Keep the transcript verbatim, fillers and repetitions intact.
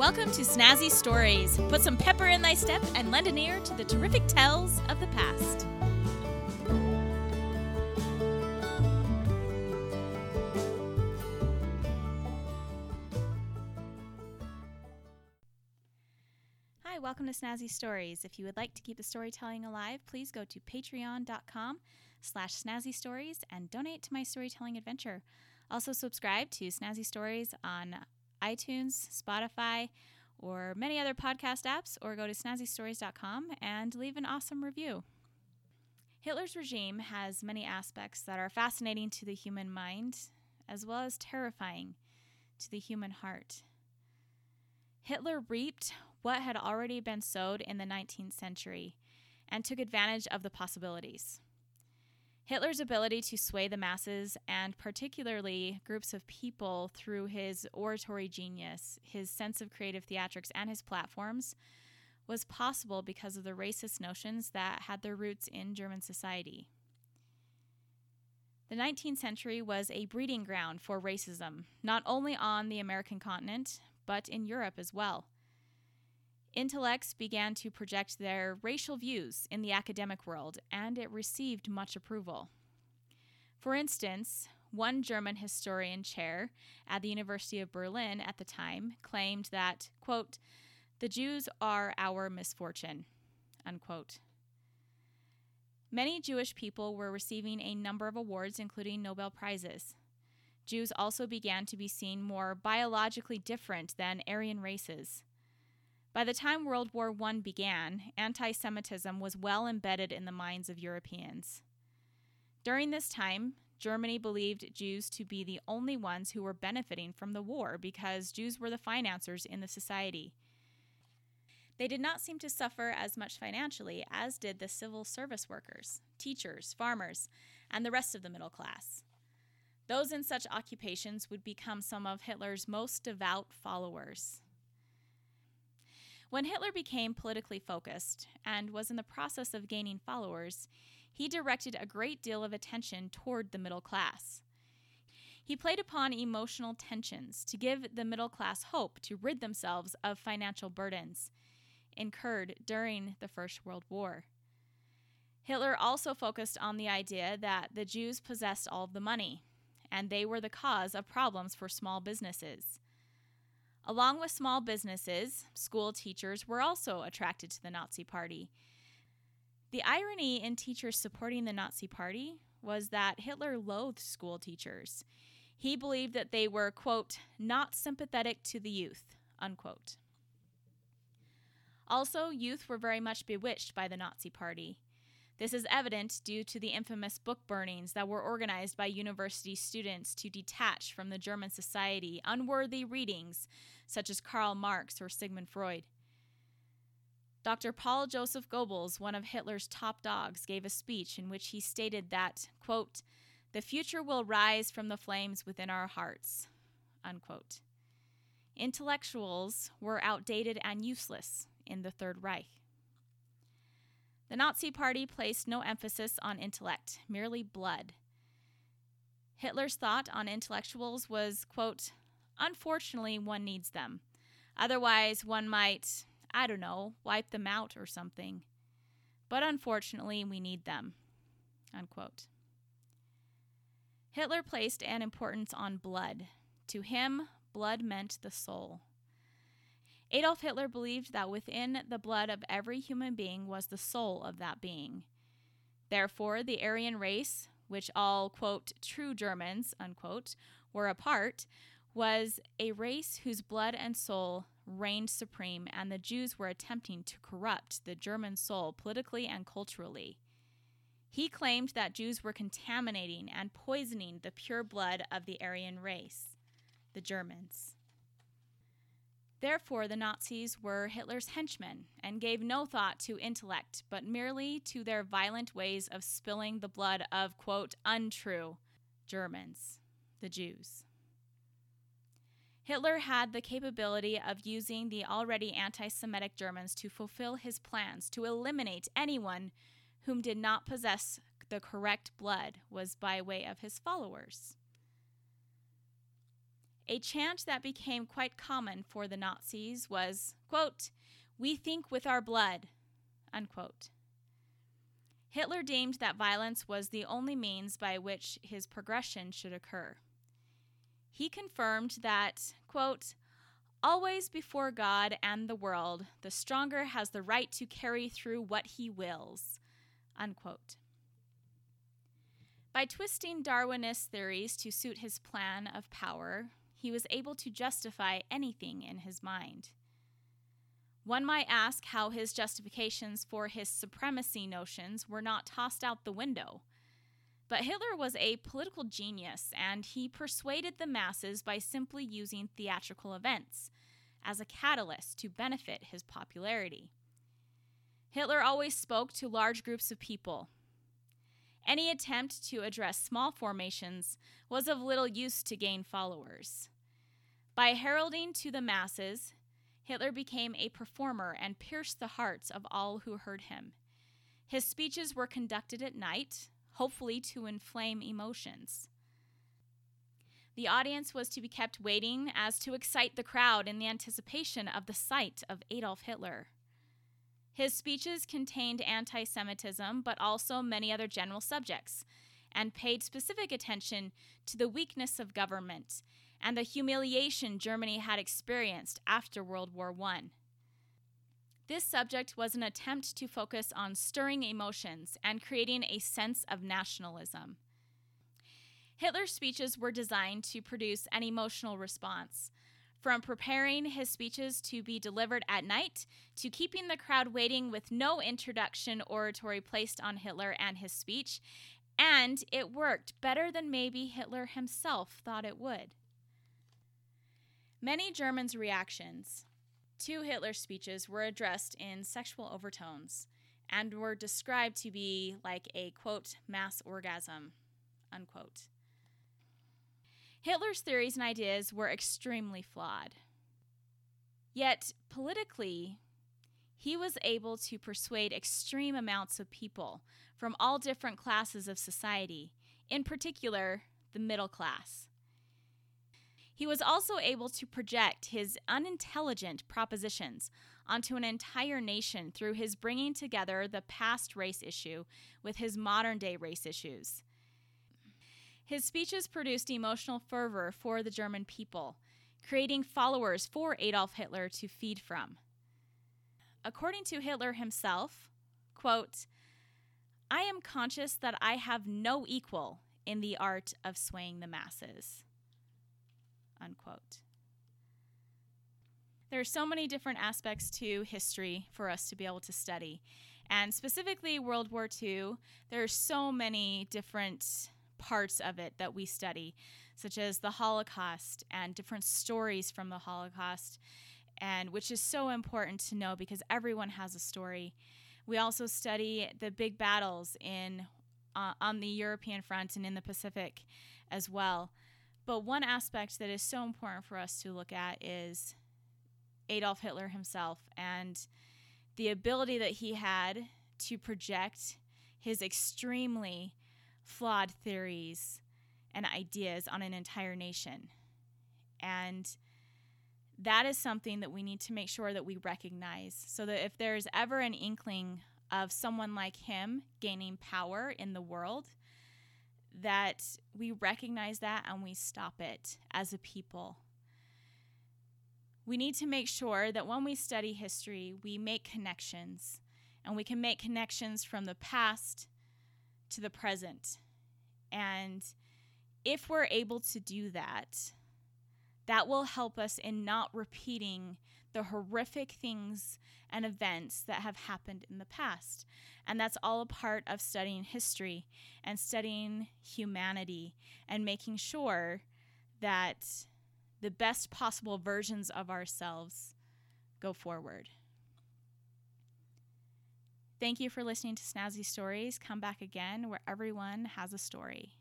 Welcome to Snazzy Stories. Put some pepper in thy step and lend an ear to the terrific tales of the past. Hi, welcome to Snazzy Stories. If you would like to keep the storytelling alive, please go to patreon.com slash snazzy stories and donate to my storytelling adventure. Also subscribe to Snazzy Stories on iTunes, Spotify, or many other podcast apps, or go to snazzy stories dot com and leave an awesome review. Hitler's regime has many aspects that are fascinating to the human mind, as well as terrifying to the human heart. Hitler reaped what had already been sowed in the nineteenth century and took advantage of the possibilities. Hitler's ability to sway the masses, and particularly groups of people, through his oratory genius, his sense of creative theatrics, and his platforms, was possible because of the racist notions that had their roots in German society. The nineteenth century was a breeding ground for racism, not only on the American continent, but in Europe as well. Intellects began to project their racial views in the academic world, and it received much approval. For instance, one German historian chair at the University of Berlin at the time claimed that, quote, "the Jews are our misfortune," unquote. Many Jewish people were receiving a number of awards, including Nobel Prizes. Jews also began to be seen more biologically different than Aryan races. By the time World War One began, anti-Semitism was well embedded in the minds of Europeans. During this time, Germany believed Jews to be the only ones who were benefiting from the war because Jews were the financiers in the society. They did not seem to suffer as much financially as did the civil service workers, teachers, farmers, and the rest of the middle class. Those in such occupations would become some of Hitler's most devout followers. When Hitler became politically focused and was in the process of gaining followers, he directed a great deal of attention toward the middle class. He played upon emotional tensions to give the middle class hope to rid themselves of financial burdens incurred during the First World War. Hitler also focused on the idea that the Jews possessed all of the money, and they were the cause of problems for small businesses. Along with small businesses, school teachers were also attracted to the Nazi Party. The irony in teachers supporting the Nazi Party was that Hitler loathed school teachers. He believed that they were, quote, "not sympathetic to the youth," unquote. Also, youth were very much bewitched by the Nazi Party. This is evident due to the infamous book burnings that were organized by university students to detach from the German society unworthy readings such as Karl Marx or Sigmund Freud. Doctor Paul Joseph Goebbels, one of Hitler's top dogs, gave a speech in which he stated that, quote, "the future will rise from the flames within our hearts," unquote. Intellectuals were outdated and useless in the Third Reich. The Nazi Party placed no emphasis on intellect, merely blood. Hitler's thought on intellectuals was, quote, "unfortunately, one needs them. Otherwise, one might, I don't know, wipe them out or something. But unfortunately, we need them," unquote. Hitler placed an importance on blood. To him, blood meant the soul. Adolf Hitler believed that within the blood of every human being was the soul of that being. Therefore, the Aryan race, which all, quote, "true Germans," unquote, were a part, was a race whose blood and soul reigned supreme, and the Jews were attempting to corrupt the German soul politically and culturally. He claimed that Jews were contaminating and poisoning the pure blood of the Aryan race, the Germans. Therefore, the Nazis were Hitler's henchmen and gave no thought to intellect, but merely to their violent ways of spilling the blood of, quote, "untrue Germans," the Jews. Hitler had the capability of using the already anti-Semitic Germans to fulfill his plans to eliminate anyone whom did not possess the correct blood was by way of his followers. A chant that became quite common for the Nazis was, quote, "We think with our blood," unquote. Hitler deemed that violence was the only means by which his progression should occur. He confirmed that, quote, "Always before God and the world, the stronger has the right to carry through what he wills," unquote. By twisting Darwinist theories to suit his plan of power, he was able to justify anything in his mind. One might ask how his justifications for his supremacy notions were not tossed out the window. But Hitler was a political genius, and he persuaded the masses by simply using theatrical events as a catalyst to benefit his popularity. Hitler always spoke to large groups of people. Any attempt to address small formations was of little use to gain followers. By heralding to the masses, Hitler became a performer and pierced the hearts of all who heard him. His speeches were conducted at night, hopefully to inflame emotions. The audience was to be kept waiting as to excite the crowd in the anticipation of the sight of Adolf Hitler. His speeches contained anti-Semitism, but also many other general subjects, and paid specific attention to the weakness of government and the humiliation Germany had experienced after World War One. This subject was an attempt to focus on stirring emotions and creating a sense of nationalism. Hitler's speeches were designed to produce an emotional response, from preparing his speeches to be delivered at night to keeping the crowd waiting with no introduction oratory placed on Hitler and his speech, and it worked better than maybe Hitler himself thought it would. Many Germans' reactions to Hitler's speeches were addressed in sexual overtones and were described to be like a, quote, "mass orgasm," unquote. Hitler's theories and ideas were extremely flawed. Yet, politically, he was able to persuade extreme amounts of people from all different classes of society, in particular, the middle class. He was also able to project his unintelligent propositions onto an entire nation through his bringing together the past race issue with his modern-day race issues. His speeches produced emotional fervor for the German people, creating followers for Adolf Hitler to feed from. According to Hitler himself, quote, "I am conscious that I have no equal in the art of swaying the masses," unquote. There are so many different aspects to history for us to be able to study. And specifically World War Two, there are so many different parts of it that we study, such as the Holocaust and different stories from the Holocaust, and which is so important to know because everyone has a story. We also study the big battles in uh, on the European front and in the Pacific as well. But one aspect that is so important for us to look at is Adolf Hitler himself and the ability that he had to project his extremely flawed theories and ideas on an entire nation. And that is something that we need to make sure that we recognize, so that if there's ever an inkling of someone like him gaining power in the world, that we recognize that and we stop it as a people. We need to make sure that when we study history, we make connections, and we can make connections from the past to the present. And if we're able to do that, that will help us in not repeating the horrific things and events that have happened in the past. And that's all a part of studying history and studying humanity and making sure that the best possible versions of ourselves go forward. Thank you for listening to Snazzy Stories. Come back again, where everyone has a story.